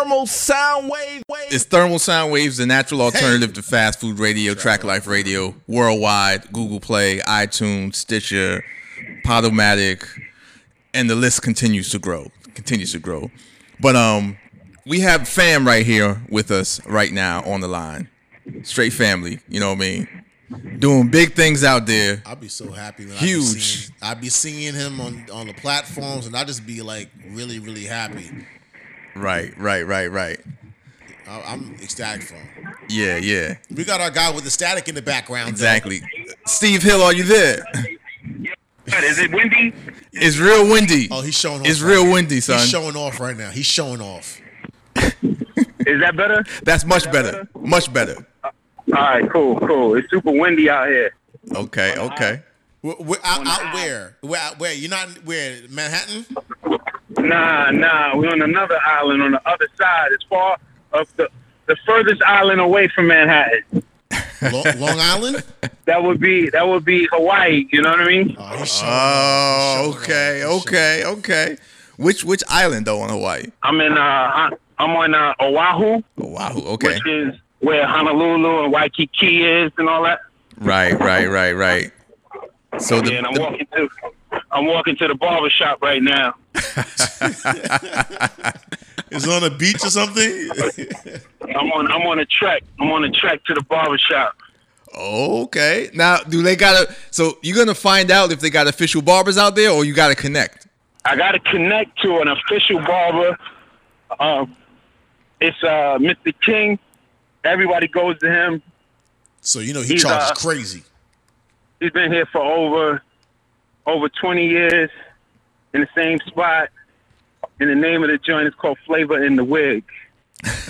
Thermal Soundwave. It's Thermal Soundwaves, the natural alternative to fast food radio, Track Life Radio, worldwide, Google Play, iTunes, Stitcher, Podomatic, and the list continues to grow. But we have fam right here with us right now on the line. Straight family, you know what I mean? Doing big things out there. I'll be so happy when I be seeing him on the platforms, and I just be like really, really happy. Right. I'm ecstatic for him. Yeah. We got our guy with the static in the background. Exactly. Though. Steve Hill, are you there? Is it windy? It's real windy. Oh, he's showing off. It's real windy, son. He's showing off right now. Is that better? That's much better. Much better. All right, cool. It's super windy out here. Okay. Where? Where? You're not where? Manhattan? Nah. We're on another island on the other side. It's far up the furthest island away from Manhattan. Long Island? That would be Hawaii. You know what I mean? Okay. Which island though on Hawaii? I'm on Oahu. Oahu, okay. Which is where Honolulu and Waikiki is and all that. Right. So I'm walking to the barbershop right now. Is it on a beach or something? I'm on a trek to the barbershop. Okay. Now, so you're going to find out if they got official barbers out there or you got to connect? I got to connect to an official barber. It's Mr. King. Everybody goes to him. So, you know, he charges crazy. He's been here for over 20 years in the same spot. And the name of the joint is called Flavor in the Wig.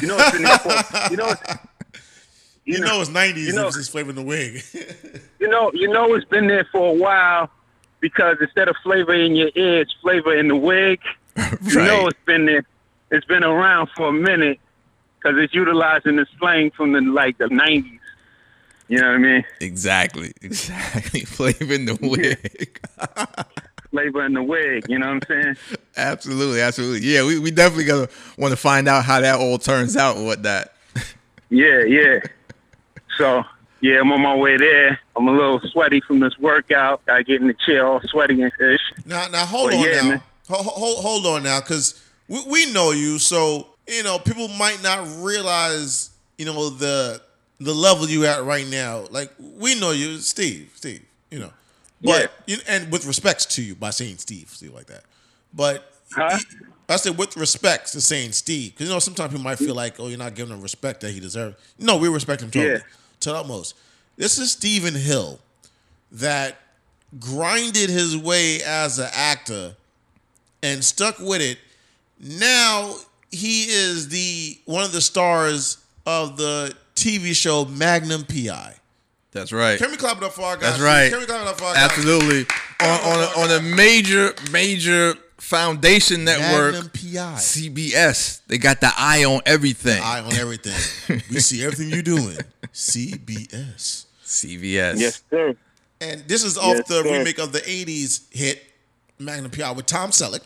You know it's in there for, you know it's 90s. You know it's Flavor in the Wig. you know it's been there for a while because instead of flavor in your ear, it's flavor in the wig. Right. You know it's been there. It's been around for a minute because it's utilizing the slang from the 90s. You know what I mean? Exactly. Flavor in the wig. Flavor in the wig, you know what I'm saying? Absolutely. Yeah, we definitely gonna want to find out how that all turns out and whatnot. Yeah. So, yeah, I'm on my way there. I'm a little sweaty from this workout. I get in the chair all sweaty and ish. Now, hold on now. Hold on now, because we know you, so, you know, people might not realize, you know, the level you at right now. Like, we know you, Steve, you know. But yeah. And with respects to you by saying Steve like that. But I said with respects to saying Steve, because you know sometimes people might feel like, oh, you're not giving him respect that he deserves. No, we respect him totally, to the utmost. This is Stephen Hill that grinded his way as an actor and stuck with it. Now he is one of the stars of the TV show Magnum P.I. That's right. Can we clap it up for our guys? That's right. Can we clap it up for our guys? Absolutely. on a major foundation network, Magnum P.I. CBS. They got the eye on everything. We see everything you're doing. CBS. Yes, sir. And this is off the remake of the 80s hit Magnum P.I. with Tom Selleck,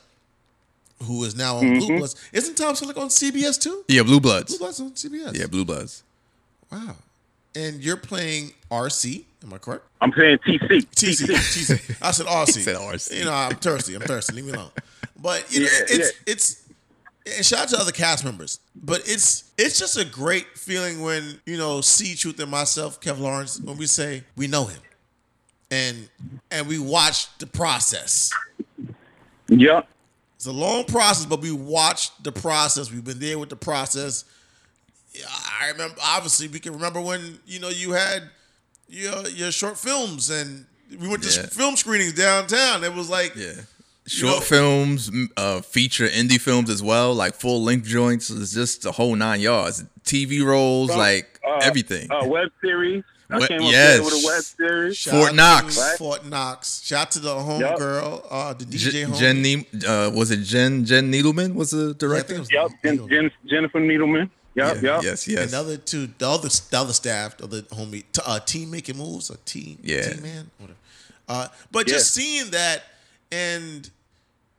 who is now on Blue Bloods. Isn't Tom Selleck on CBS too? Yeah, Blue Bloods. Blue Bloods on CBS. Yeah, Blue Bloods. Wow. And you're playing RC, am I correct? I'm playing TC. I said RC. He said RC. You know, I'm thirsty. Leave me alone. But you know, and shout out to other cast members. But it's just a great feeling when you know C Truth and myself, Kev Lawrence, when we say we know him, and we watch the process. Yeah, it's a long process, but we watched the process. We've been there with the process. I remember. Obviously, we can remember when you know you had your short films, and we went to film screenings downtown. It was like short films, feature indie films as well, like full length joints. It's just the whole 9 yards. TV roles, everything. Web series. I came up with a web series. Fort Knox. Shout out to the homegirl, the DJ homie. Was it Jen Needleman? Was the director? Yeah, I think it was Jennifer Needleman. Yep. Yes. Another two, the other staff, the other homie, team making moves, or team man, whatever. But just seeing that, and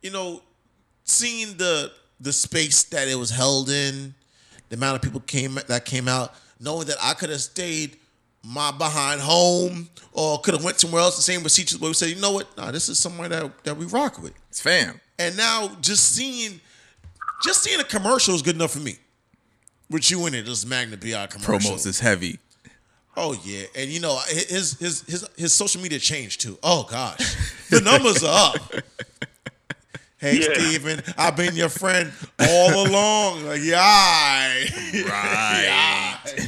you know, seeing the the space that it was held in, the amount of people that came out, knowing that I could have stayed my behind home or could have went somewhere else, the same with teachers, but we said, you know what? Nah, this is somewhere that we rock with. It's fam. And now just seeing a commercial is good enough for me. With you in it, this Magnum P.I. commercial. Promos is heavy. Oh yeah, and you know his social media changed too. Oh gosh, the numbers are up. Hey yeah. Steven, I've been your friend all along. Like yeah, right. Yeah.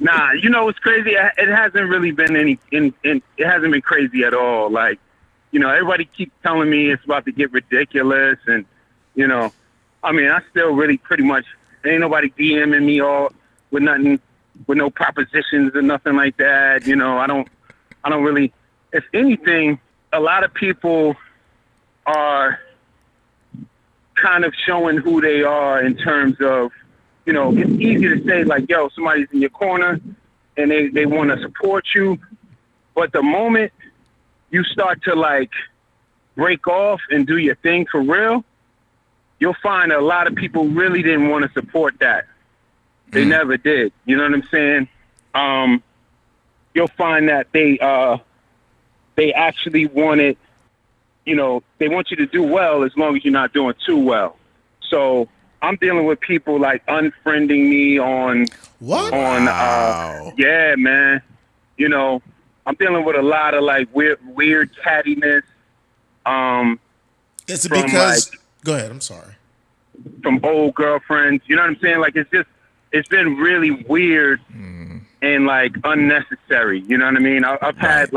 Nah, you know what's crazy? It hasn't really been it hasn't been crazy at all. Like, you know, everybody keeps telling me it's about to get ridiculous, and you know, I mean, I still really pretty much ain't nobody DMing me all with nothing. With no propositions or nothing like that, you know. I don't really. If anything, a lot of people are kind of showing who they are in terms of, you know, it's easy to say like, "Yo, somebody's in your corner," and they want to support you. But the moment you start to like break off and do your thing for real, you'll find a lot of people really didn't want to support that. They never did. You know what I'm saying? You'll find that they actually wanted, you know, they want you to do well as long as you're not doing too well. So I'm dealing with people like unfriending me on what? On yeah, man. You know, I'm dealing with a lot of like weird cattiness. It's because like, go ahead. I'm sorry. From old girlfriends. You know what I'm saying? Like it's been really weird and like unnecessary. You know what I mean? I've had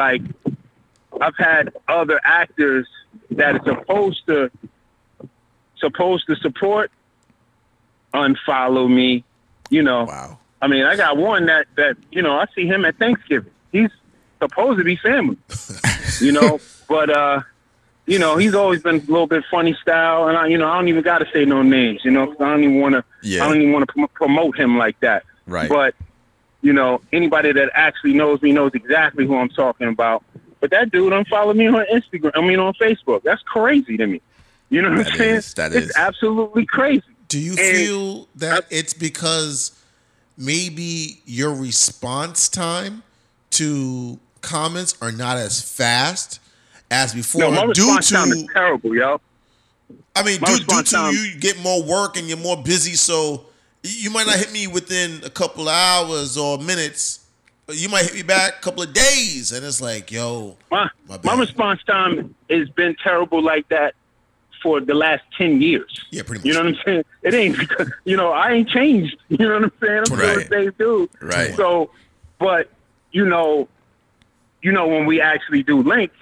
other actors that are supposed to support unfollow me. You know, wow. I mean, I got one that you know I see him at Thanksgiving. He's supposed to be family, you know, but you know, he's always been a little bit funny style, and I don't even got to say no names, you know, cause I don't even want to promote him like that. Right. But you know, anybody that actually knows me knows exactly who I'm talking about. But that dude unfollowed me on Instagram. I mean, on Facebook. That's crazy to me. You know what I'm saying? It's absolutely crazy. Do you feel that it's because maybe your response time to comments are not as fast? As before, no, my response time is terrible, yo. I mean, due to you get more work and you're more busy, so you might not hit me within a couple of hours or minutes. But you might hit me back a couple of days, and it's like, yo, my response time has been terrible like that for the last 10 years. Yeah, pretty much. You know what I'm saying? It ain't because you know I ain't changed. You know what I'm saying? I'm still the same dude. Right. So, but you know when we actually do link.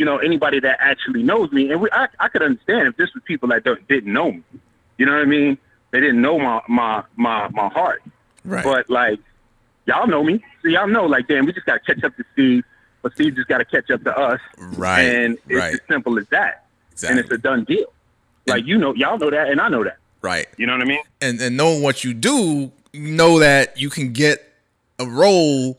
You know, anybody that actually knows me, and I could understand if this was people that didn't know me. You know what I mean? They didn't know my heart. Right. But like, y'all know me, so y'all know. Like, damn, we just gotta catch up to Steve, but Steve just gotta catch up to us. Right. And it's as simple as that. Exactly. And it's a done deal. Like you know, y'all know that, and I know that. Right. You know what I mean? And knowing what you do, you know that you can get a role.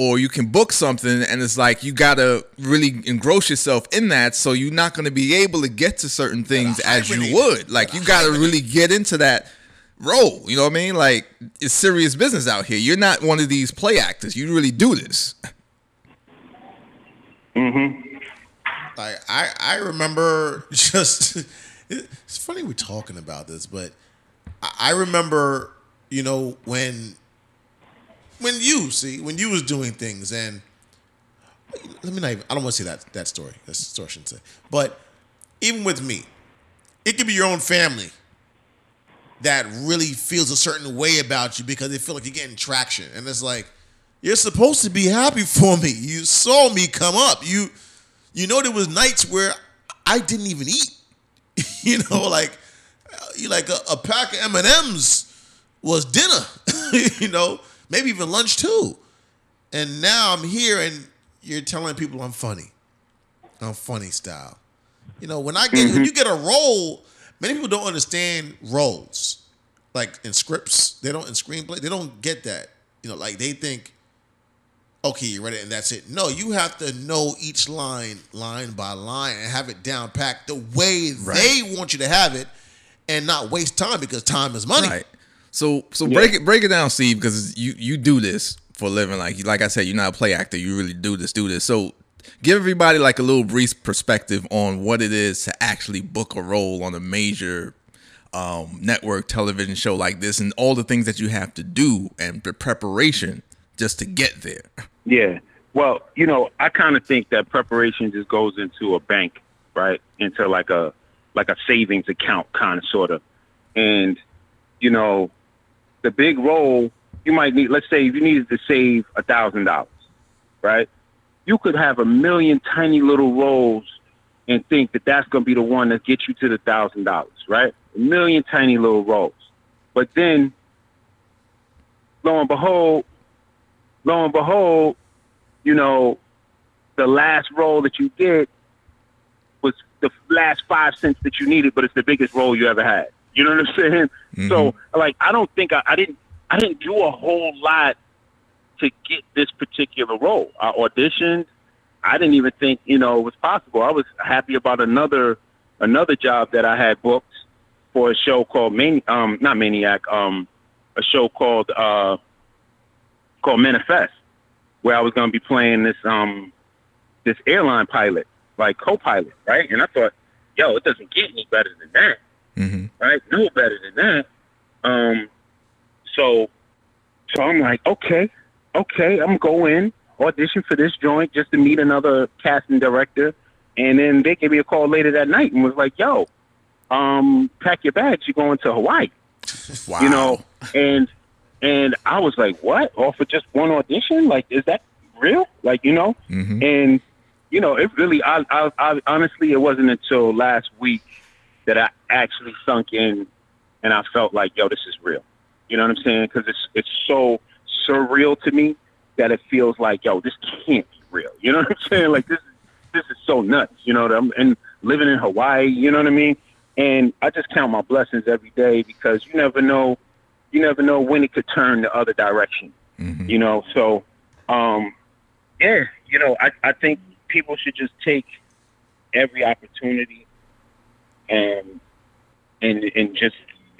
Or you can book something, and it's like you gotta really engross yourself in that. So you're not gonna be able to get to certain things as you would. Like you gotta really get into that role. You know what I mean? Like it's serious business out here. You're not one of these play actors. You really do this. Mm-hmm. Like I remember just. It's funny we're talking about this, but I remember you know when. When you was doing things, and let me not even, I don't want to say that story. That's the story I shouldn't say. But even with me, it could be your own family that really feels a certain way about you because they feel like you're getting traction. And it's like, you're supposed to be happy for me. You saw me come up. You know, there was nights where I didn't even eat. You know, like a pack of M&Ms was dinner, you know. Maybe even lunch too. And now I'm here and you're telling people I'm funny. I'm funny style. You know, when you get a role, many people don't understand roles. Like in scripts, they don't in screenplay, they don't get that. You know, like they think, okay, you read it and that's it. No, you have to know each line by line and have it down packed the way they want you to have it. and not waste time, because time is money. Right. So break it down, Steve, because you do this for a living. Like I said, you're not a play actor. You really do this. So give everybody like a little brief perspective on what it is to actually book a role on a major network television show like this, and all the things that you have to do and the preparation just to get there. Yeah. Well, I kind of think that preparation just goes into a bank, right? Into like a savings account, kind of, sort of. And, the big role, you might need, let's say if you needed to save $1,000, right? You could have 1 million tiny little roles and think that that's going to be the one that gets you to the $1,000, right? 1 million tiny little roles. But then, lo and behold, the last role that you did was the last 5 cents that you needed, but it's the biggest role you ever had. You know what I'm saying? Mm-hmm. So, I don't think I didn't do a whole lot to get this particular role. I auditioned. I didn't even think, it was possible. I was happy about another job that I had booked for a show called a show called Manifest, where I was going to be playing this airline pilot, like co-pilot, right? And I thought, it doesn't get any better than that, mm-hmm. right? No better than that. So I'm like, okay, I'm going audition for this joint just to meet another casting director, and then they gave me a call later that night and was like, pack your bags, you're going to Hawaii. Wow. And I was like, what? All for just one audition? Is that real? Mm-hmm. And, it really, I honestly, it wasn't until last week that I actually sunk in and I felt like, this is real. You know what I'm saying? Because it's so surreal to me that it feels like, this can't be real. You know what I'm saying? This is so nuts, and living in Hawaii, you know what I mean? And I just count my blessings every day, because you never know. You never know when it could turn the other direction, mm-hmm. So, I think people should just take every opportunity and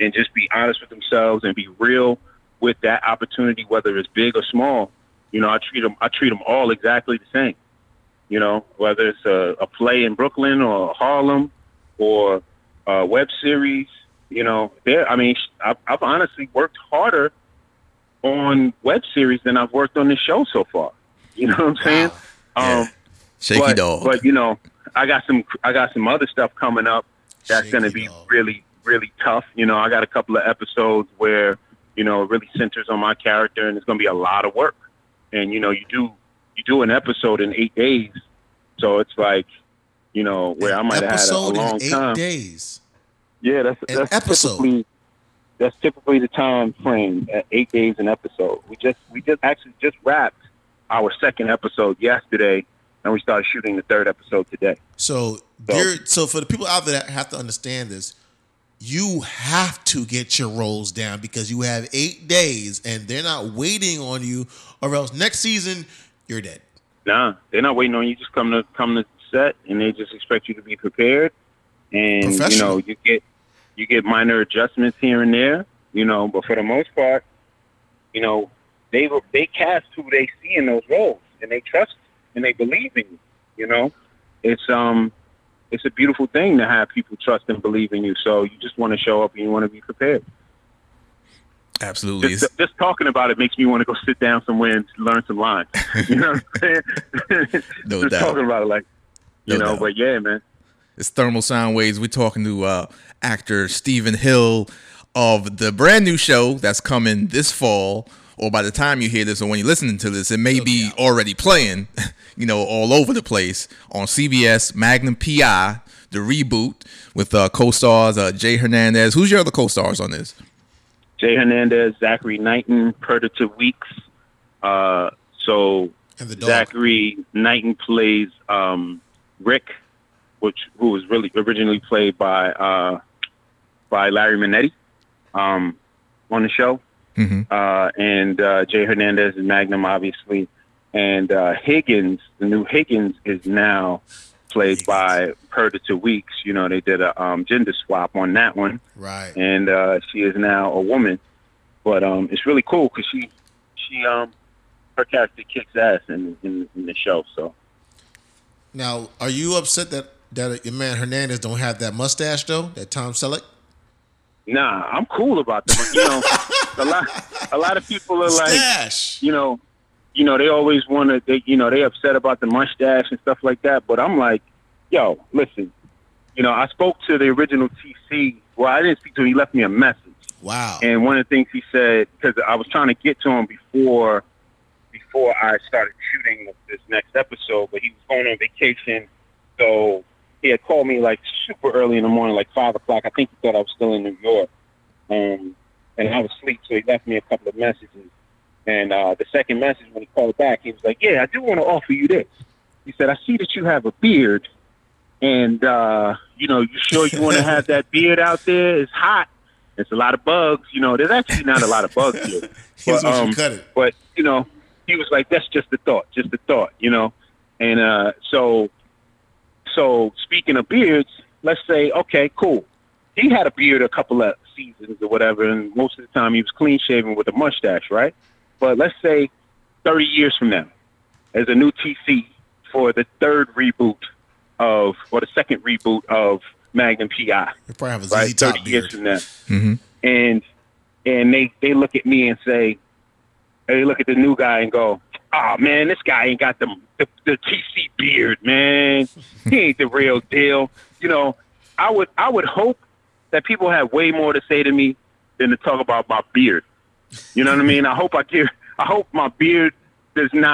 just be honest with themselves and be real with that opportunity, whether it's big or small. I treat them all exactly the same, whether it's a play in Brooklyn or Harlem or a web series. I've honestly worked harder on web series than I've worked on this show so far. You know what I'm saying? Yeah. Shaky dog. But I got some other stuff coming up that's Shaky gonna be dog. Really, really tough. I got a couple of episodes where it really centers on my character, and it's gonna be a lot of work. And you do an episode in 8 days, so it's like where I might have had a long time. 8 days. Yeah, that's typically the time frame, at 8 days an episode. We just wrapped our second episode yesterday, and we started shooting the third episode today. So for the people out there that have to understand this, you have to get your roles down, because you have 8 days, and they're not waiting on you, or else next season you're dead. Nah, they're not waiting on you. Just come to set, and they just expect you to be prepared. And you get minor adjustments here and there, but for the most part, they cast who they see in those roles, and they trust and they believe in you. It's a beautiful thing to have people trust and believe in you. So you just want to show up and you want to be prepared. Absolutely. Just talking about it makes me want to go sit down somewhere and learn some lines. You know what I'm saying? No just doubt. Talking about it, no doubt. But yeah, man. It's Thermal Soundwaves. We're talking to actor Stephen Hill of the brand new show that's coming this fall, or by the time you hear this, or when you're listening to this, it may be already playing, all over the place on CBS, Magnum P.I., the reboot, with co-stars Jay Hernandez. Who's your other co-stars on this? Jay Hernandez, Zachary Knighton, Perdita Weeks. Zachary Knighton plays Rick, who was really originally played by Larry Manetti on the show, mm-hmm. and Jay Hernandez and Magnum, obviously, and Higgins, the new Higgins, is now played by Perdita Weeks. You know, they did a gender swap on that one. Right. And she is now a woman. But it's really cool because her character kicks ass in the show. So. Now, are you upset that your man Hernandez don't have that mustache though? That Tom Selleck? Nah, I'm cool about that. You know, a lot of people are mustache. Like, you know, they always want to, they upset about the mustache and stuff like that. But I'm like, yo, listen, you know, I spoke to the original TC. Well, I didn't speak to him. He left me a message. Wow. And one of the things he said, because I was trying to get to him before I started shooting this next episode, but he was going on vacation. So he had called me like super early in the morning, like 5 o'clock. I think he thought I was still in New York. And I was asleep. So he left me a couple of messages. And the second message, when he called back, he was like, yeah, I do want to offer you this. He said, I see that you have a beard. And, you sure you want to have that beard out there? It's hot. It's a lot of bugs. You know, there's actually not a lot of bugs here. But, but, you know, he was like, that's just a thought, you know. And so speaking of beards, let's say, okay, cool. He had a beard a couple of seasons or whatever, and most of the time he was clean-shaven with a mustache, right? But let's say 30 years from now, as a new TC for the second reboot of Magnum P.I. They probably have a ZZ Top 30 beard. Years from now. Mm-hmm. And they look at me and say, they look at the new guy and go, oh, man, this guy ain't got the TC beard, man. He ain't the real deal. You know, I would hope that people have way more to say to me than to talk about my beard. You know what I mean? I hope my beard doesn't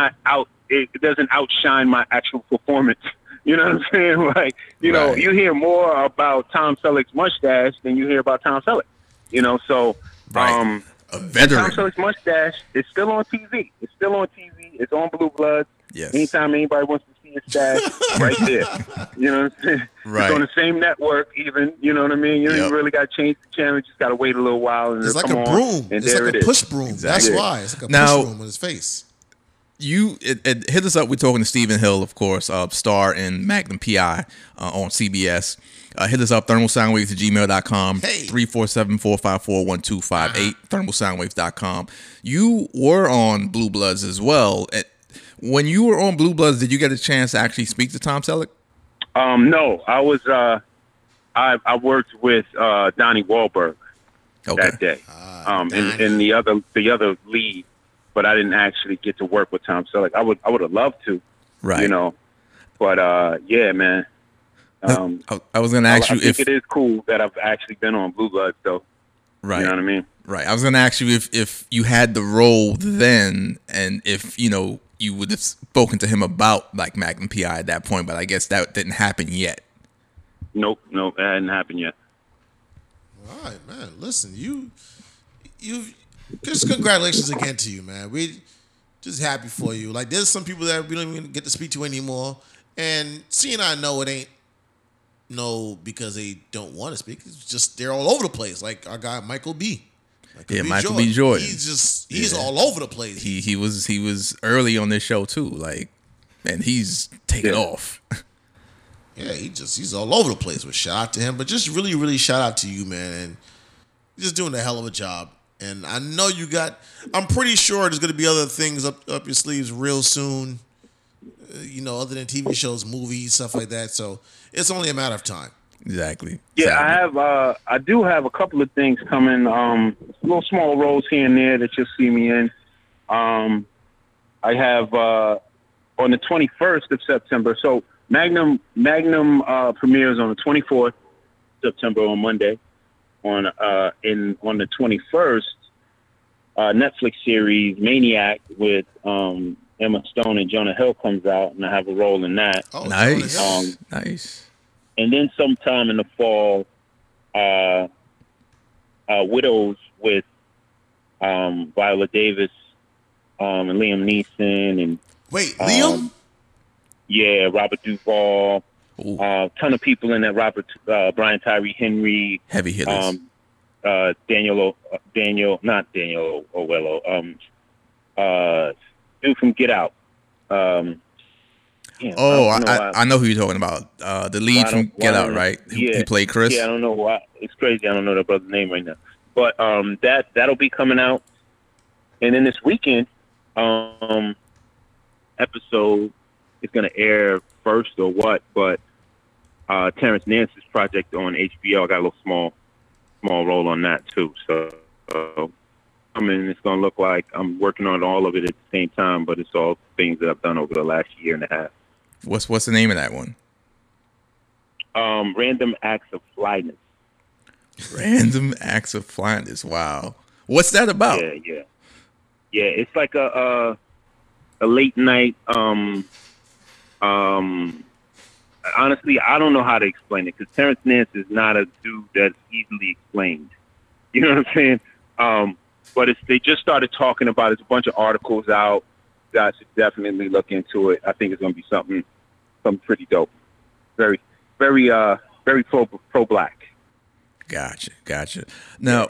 outshine my actual performance. You know what I'm saying? Like, you know, you hear more about Tom Selleck's mustache than you hear about Tom Selleck. You know, so a veteran. Tom Selleck's mustache is still on TV. It's still on TV. It's on Blue Bloods. Yes. Anytime anybody wants to see a stash, right there. You know what I'm saying? Right. It's on the same network, even. You know what I mean? You don't really got to change the channel. You just got to wait a little while. And it's like a broom. It's like a push broom. Exactly. That's why. It's like a push broom on his face. Hit us up. We're talking to Stephen Hill, of course, star in Magnum P.I. on CBS. Hit us up, thermalsoundwaves@gmail.com, 347-454-1258, thermalsoundwaves.com. You were on Blue Bloods as well. When you were on Blue Bloods, did you get a chance to actually speak to Tom Selleck? No, I was. I worked with Donnie Wahlberg that day, and the other lead, but I didn't actually get to work with Tom Selleck. I would have loved to, right? You know, but yeah, man. I was going to ask you if it is cool that I've actually been on Blue Bloods, though. Right. You know what I mean? Right. I was going to ask you if you had the role then, and if you would have spoken to him about like Magnum P.I. at that point, but I guess that didn't happen yet. Nope, that hadn't happened yet. All right, man. Listen, you just congratulations again to you, man. We just happy for you. Like, there's some people that we don't even get to speak to anymore, and seeing I know it ain't no because they don't want to speak. It's just they're all over the place. Like our guy Michael B. Michael B. Jordan. He's all over the place. He was early on this show too, like, and he's taken off. Yeah, he's all over the place. But shout out to him. But just really, really shout out to you, man. And you're just doing a hell of a job. And I know I'm pretty sure there's gonna be other things up your sleeves real soon. Other than TV shows, movies, stuff like that. So it's only a matter of time. Exactly. Yeah, I do have a couple of things coming. Little small roles here and there that you'll see me in. I have on the 21st of September. So Magnum premieres on the 24th of September on Monday. On the 21st, Netflix series Maniac with Emma Stone and Jonah Hill comes out, and I have a role in that. Oh, nice. Nice. And then sometime in the fall, Widows with Viola Davis and Liam Neeson. And wait, Liam? Yeah, Robert Duvall. A ton of people in that. Brian Tyree Henry. Heavy hitters. Daniel Oello. Dude from Get Out. Damn, oh, I know who you're talking about. The lead from Get Out, right? Yeah. He played Chris. Yeah, I don't know why. It's crazy. I don't know that brother's name right now. But that'll be coming out. And then this weekend, episode is going to air first or what, but Terrence Nance's project on HBO, I got a little small role on that too. So I mean, it's going to look like I'm working on all of it at the same time, but it's all things that I've done over the last year and a half. What's the name of that one? Random Acts of Flyness. Random Acts of Flyness. Wow. What's that about? Yeah, it's like a late night. Honestly, I don't know how to explain it because Terrence Nance is not a dude that's easily explained. You know what I'm saying? But they just started talking about it. There's a bunch of articles out. I should definitely look into it. I think it's going to be something pretty dope. Very, very, very pro black. Gotcha. Now,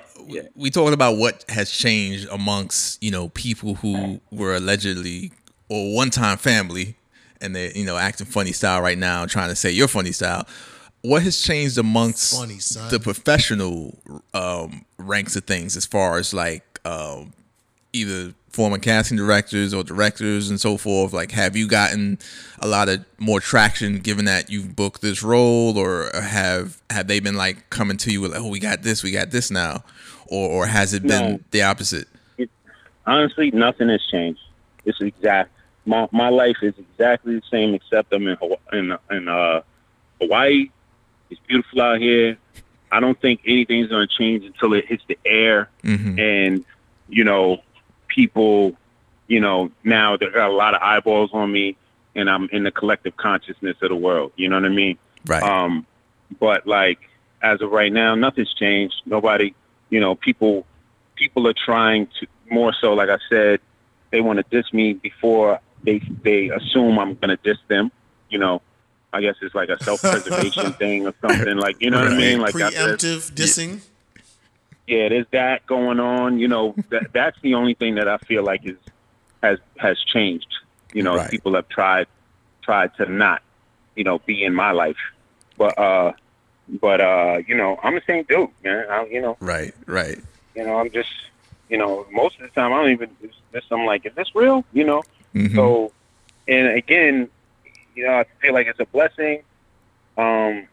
we talked about what has changed amongst, people who were allegedly or one-time family and they're, acting funny style right now, trying to say your funny style. What has changed amongst the professional ranks of things as far as either former casting directors or directors and so forth? Like, have you gotten a lot of more traction given that you've booked this role, or have they been like coming to you with, oh, we got this now, or has it been the opposite? Honestly, nothing has changed. It's exact. My life is exactly the same, except I'm in Hawaii. It's beautiful out here. I don't think anything's going to change until it hits the air. Mm-hmm. And people, now there are a lot of eyeballs on me, and I'm in the collective consciousness of the world. You know what I mean? Right. But as of right now, nothing's changed. Nobody, people are trying to more so. Like I said, they want to diss me before they assume I'm going to diss them. I guess it's like a self-preservation thing or something. Like right. What I mean? Like preemptive dissing. Yeah, there's that going on. That's the only thing that I feel like has changed. Right. People have tried to not, be in my life, but I'm the same dude, man. I. Right. I'm just, most of the time I don't even. I'm like, is this real? Mm-hmm. So, and again, I feel like it's a blessing. And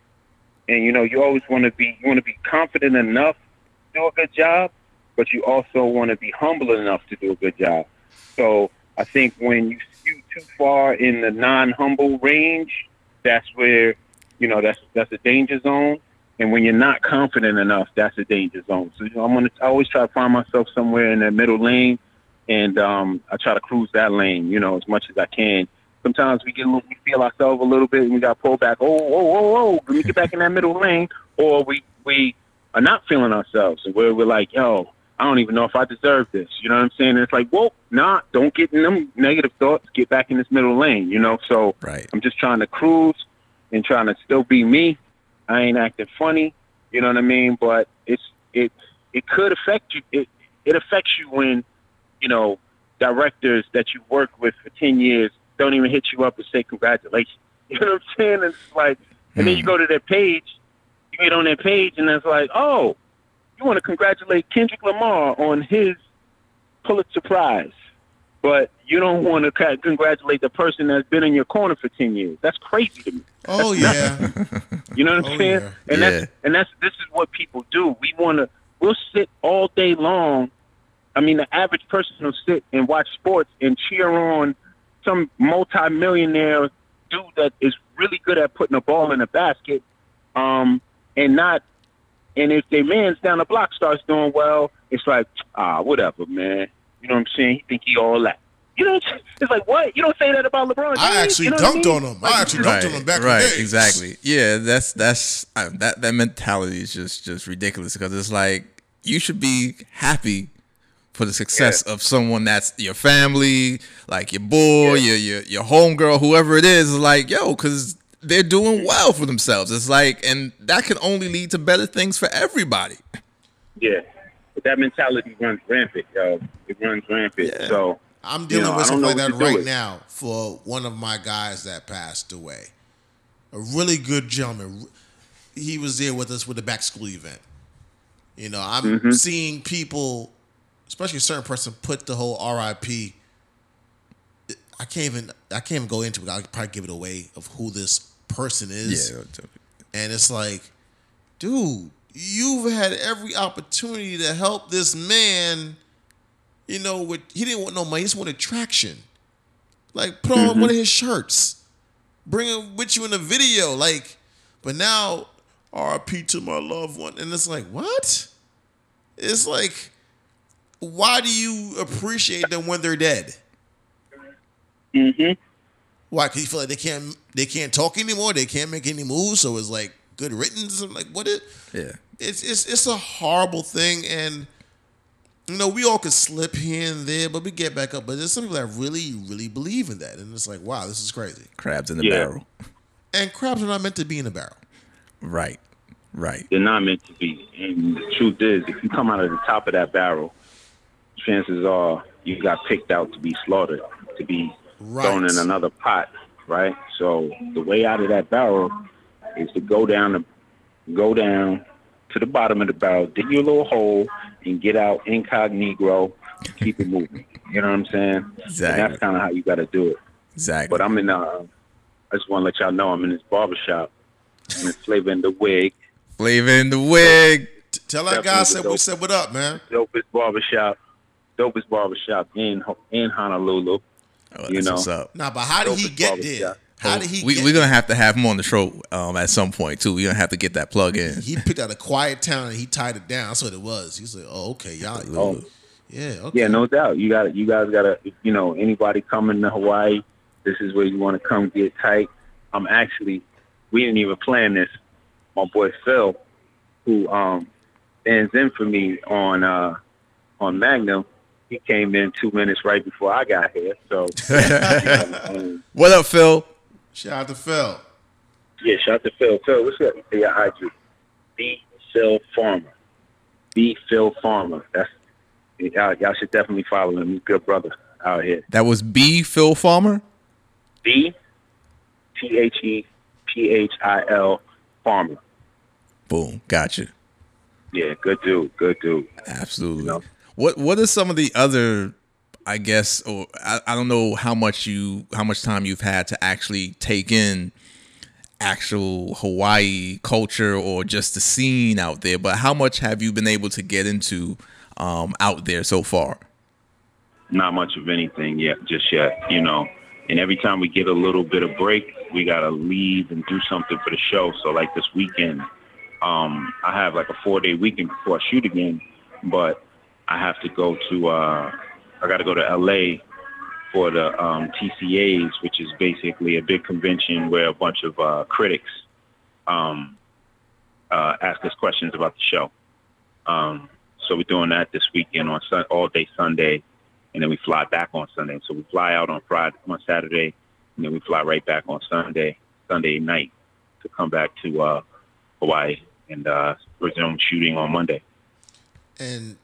you always want to be confident enough. Do a good job, but you also want to be humble enough to do a good job. So I think when you skew too far in the non-humble range, that's where that's a danger zone. And when you're not confident enough, that's a danger zone. So I always try to find myself somewhere in that middle lane, and I try to cruise that lane, as much as I can. Sometimes we feel ourselves a little bit, and we got pulled back. Oh! Let me get back in that middle lane, or we are not feeling ourselves, and where we're like, yo, I don't even know if I deserve this. You know what I'm saying? And it's like, whoa, nah, don't get in them negative thoughts. Get back in this middle lane, So right. I'm just trying to cruise and trying to still be me. I ain't acting funny, you know what I mean? But it could affect you. It affects you when, directors that you work with for 10 years don't even hit you up and say congratulations. You know what I'm saying? It's like, and then you go to their page, get on that page, and it's like, oh, you want to congratulate Kendrick Lamar on his Pulitzer Prize, but you don't want to congratulate the person that's been in your corner for 10 years. That's crazy to me. Oh yeah, you know what I'm saying? Yeah. And this is what people do. We'll sit all day long. I mean, the average person will sit and watch sports and cheer on some multi-millionaire dude that is really good at putting a ball in a basket. And if their man's down the block starts doing well, it's like, whatever, man. You know what I'm saying? He think he all that. You know, it's like, what? You don't say that about LeBron James. I actually dunked on him. I actually dunked on him back in the day. Right, exactly. Yeah, that mentality is just ridiculous, because it's like, you should be happy for the success of someone that's your family, like your boy, your homegirl, whoever it is. It's like, yo, because they're doing well for themselves. It's like, and that can only lead to better things for everybody. Yeah, but that mentality runs rampant, yo. It runs rampant. Yeah. So I'm dealing with something like that right now for one of my guys that passed away. A really good gentleman. He was there with us with the back school event. You know, I'm seeing people, especially a certain person, put the whole RIP. I can't even go into it. I'll probably give it away of who this person is. Yeah. And it's like, dude, you've had every opportunity to help this man. You know, he didn't want no money. He just wanted traction. Like, put on one of his shirts. Bring him with you in a video. Like, but now, RIP to my loved one. And it's like, what? It's like, why do you appreciate them when they're dead? Why? Because you feel like they can't talk anymore. They can't make any moves. So it's like good riddance. I'm like, what is? Yeah. It's a horrible thing. And you know, we all could slip here and there, but we get back up. But there's some people that really, really believe in that, and it's like, wow, this is crazy. Crabs in the barrel. And crabs are not meant to be in a barrel. Right. Right. They're not meant to be. And the truth is, if you come out of the top of that barrel, chances are you got picked out to be slaughtered, to be thrown in another pot, right? So the way out of that barrel is to go down to the bottom of the barrel, dig your little hole, and get out incognito, keep it moving. You know what I'm saying? Exactly. And that's kind of how you got to do it. Exactly. But I'm in, I just want to let y'all know I'm in this barbershop. I'm in Flavor in the Wig. Flavor in the Wig. Tell that guy we said what up, man. Dopest barbershop in Honolulu. Oh, you know, what's up. Nah, but how did he get there? How did he? We're gonna have to have him on the show at some point too. We're gonna have to get that plug in. He picked out a quiet town and he tied it down. That's what it was. He said, "Oh, okay, y'all, yeah, okay, yeah, no doubt. You guys gotta. You know, anybody coming to Hawaii, this is where you want to come get tight." I'm actually, we didn't even plan this. My boy Phil, who stands in for me on Magnum. He came in 2 minutes right before I got here. So, what up, Phil? Shout out to Phil. Yeah, shout out to Phil. Phil, what's up? Yeah, IG. B Phil Farmer. That's y'all should definitely follow him. He's a good brother out here. That was B Phil Farmer. B Phil Farmer. Boom, gotcha. Yeah, good dude. Absolutely. You know? What are some of the other, I guess, or I don't know how much time you've had to actually take in actual Hawaii culture or just the scene out there, but how much have you been able to get into out there so far? Not much of anything yet, you know. And every time we get a little bit of break, we gotta leave and do something for the show. So like this weekend, I have like a 4-day weekend before I shoot again, but I have to go to, I got to go to L.A. for the TCAs, which is basically a big convention where a bunch of critics ask us questions about the show. So we're doing that this weekend on all day Sunday, and then we fly back on Sunday. So we fly out on Friday, on Saturday, and then we fly right back on Sunday night to come back to Hawaii and resume shooting on Monday. And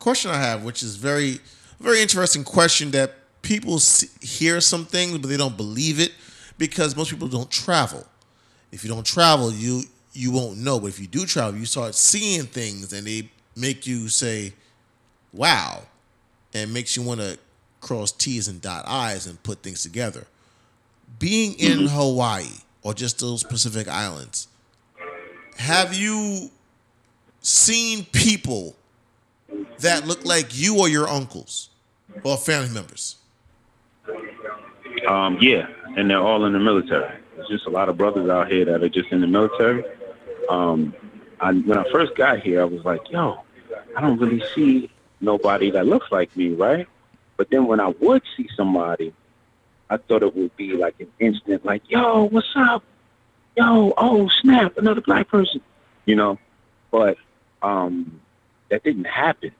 question I have, which is very, very interesting question that people hear some things, but they don't believe it because most people don't travel. If you don't travel, you won't know. But if you do travel, you start seeing things and they make you say, wow, and makes you want to cross T's and dot I's and put things together. Being in Hawaii or just those Pacific Islands, have you seen people that look like you or your uncles or family members? Yeah, and they're all in the military. There's just a lot of brothers out here that are just in the military. When I first got here, I was like, yo, I don't really see nobody that looks like me, right? But then when I would see somebody, I thought it would be like an instant, like, yo, what's up? Yo, oh, snap, another black person, you know? But that didn't happen.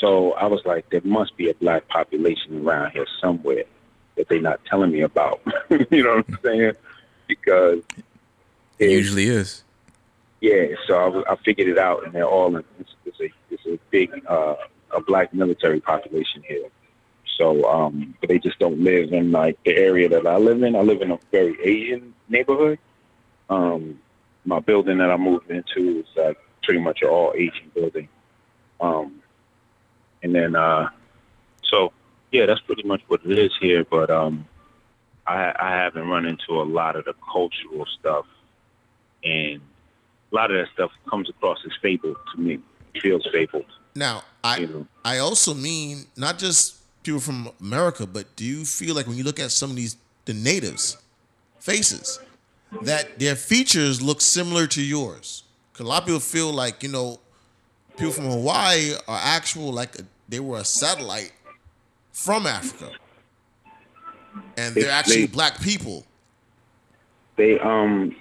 So I was like, there must be a black population around here somewhere that they're not telling me about. You know what I'm saying? Because it usually is. Yeah. So I figured it out, and they're all in. It's a big a black military population here. So they just don't live in like the area that I live in. I live in a very Asian neighborhood. My building that I moved into is like pretty much an all Asian building. And then, so yeah, that's pretty much what it is here. But I haven't run into a lot of the cultural stuff, and a lot of that stuff comes across as fabled to me. It feels fabled. Now, I also mean not just people from America, but do you feel like when you look at some of the natives' faces, that their features look similar to yours? Because a lot of people feel like, people from Hawaii are actual, they were a satellite from Africa. And they're actually black people. They kind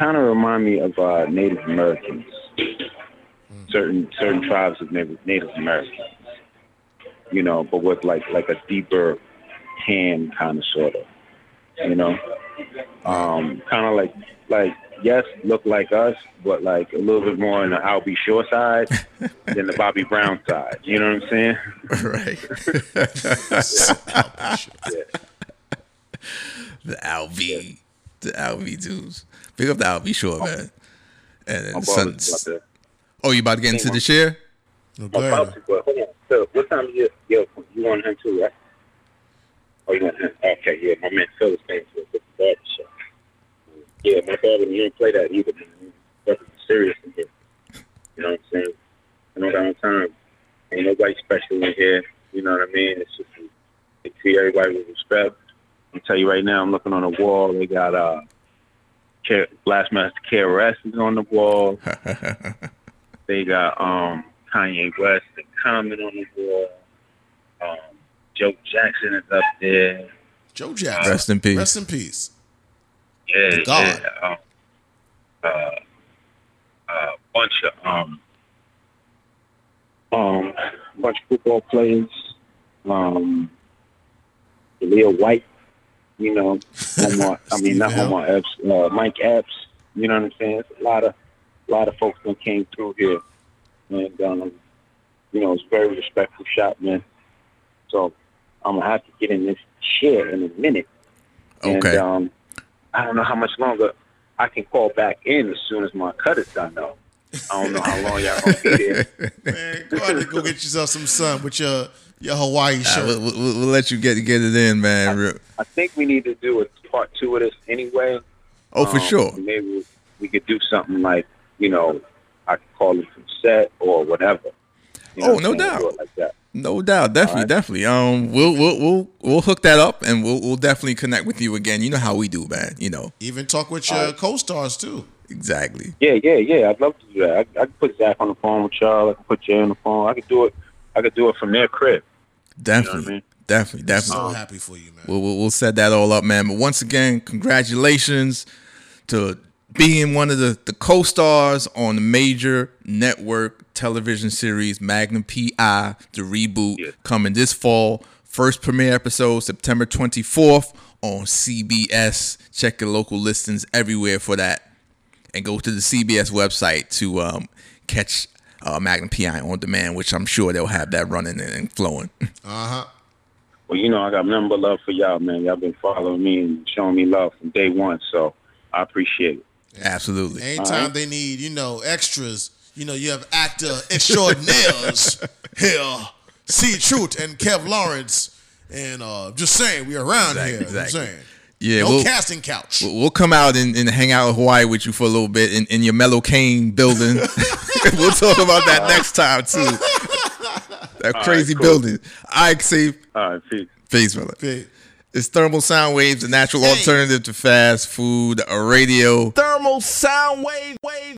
of remind me of Native Americans. Certain tribes of Native Americans, but with like a deeper tan kind of sort of, kind of like yes, look like us, but like a little bit more on the Albie Shore side than the Bobby Brown side. You know what I'm saying? Right. The Albie dudes. Pick up the Albie Shore, man. And sons. Oh, you about to get into the share? Okay. So, what time is it? Yo, you want him too, right? Oh, you want him? Okay, yeah, my man Phil is paying for the bad shit. Yeah, my bad, and you don't play that either. Nothing serious in here. You know what I'm saying? I know that on time. Ain't nobody special in here. You know what I mean? It's just, they treat everybody with respect. I'll tell you right now, I'm looking on the wall. They got Blastmaster KRS is on the wall. They got Kanye West and Common on the wall. Joe Jackson is up there. Joe Jackson. Rest in peace. Rest in peace. Yeah. God. Yeah. Bunch of football players. Leo White. Mike Epps. You know what I'm saying? It's a lot of folks that came through here, and it's a very respectful shop, man. So I'm gonna have to get in this share in a minute. Okay. And I don't know how much longer I can call back in as soon as my cut is done, though. I don't know how long y'all gonna be there. Man, go out and go get yourself some sun with your Hawaii shirt. We'll let you get it in, man. I think we need to do a part 2 of this anyway. Oh, for sure. Maybe we could do something like, I could call it from set or whatever. No doubt. Like that. No doubt. Definitely, right? Definitely. We'll hook that up, and we'll definitely connect with you again. You know how we do, man. Even talk with your co-stars too. Exactly. Yeah. I'd love to do that. I could put Zach on the phone with y'all. I could put Jay on the phone. I could do it from their crib. Definitely. You know what I mean? Definitely. I'm so happy for you, man. We'll set that all up, man. But once again, congratulations to being one of the co-stars on the major network television series Magnum P.I., the reboot, coming this fall. First premiere episode, September 24th on CBS. Check your local listings everywhere for that. And go to the CBS website to catch Magnum P.I. on demand, which I'm sure they'll have that running and flowing. Uh-huh. Well, I got nothing but love for y'all, man. Y'all been following me and showing me love from day one, so I appreciate it. Absolutely. Anytime they need, extras, you have actor extraordinaires here, C. Truth and Kev Lawrence, and just saying, we around here. Exactly. I'm saying. Yeah, no casting couch. We'll come out and hang out in Hawaii with you for a little bit in your Mellow Cane building. We'll talk about that next time too. That crazy building. All right, Steve. All right, peace. Peace, brother. Peace. It's Thermal Soundwaves, a natural alternative to fast food or radio. Thermal Soundwave.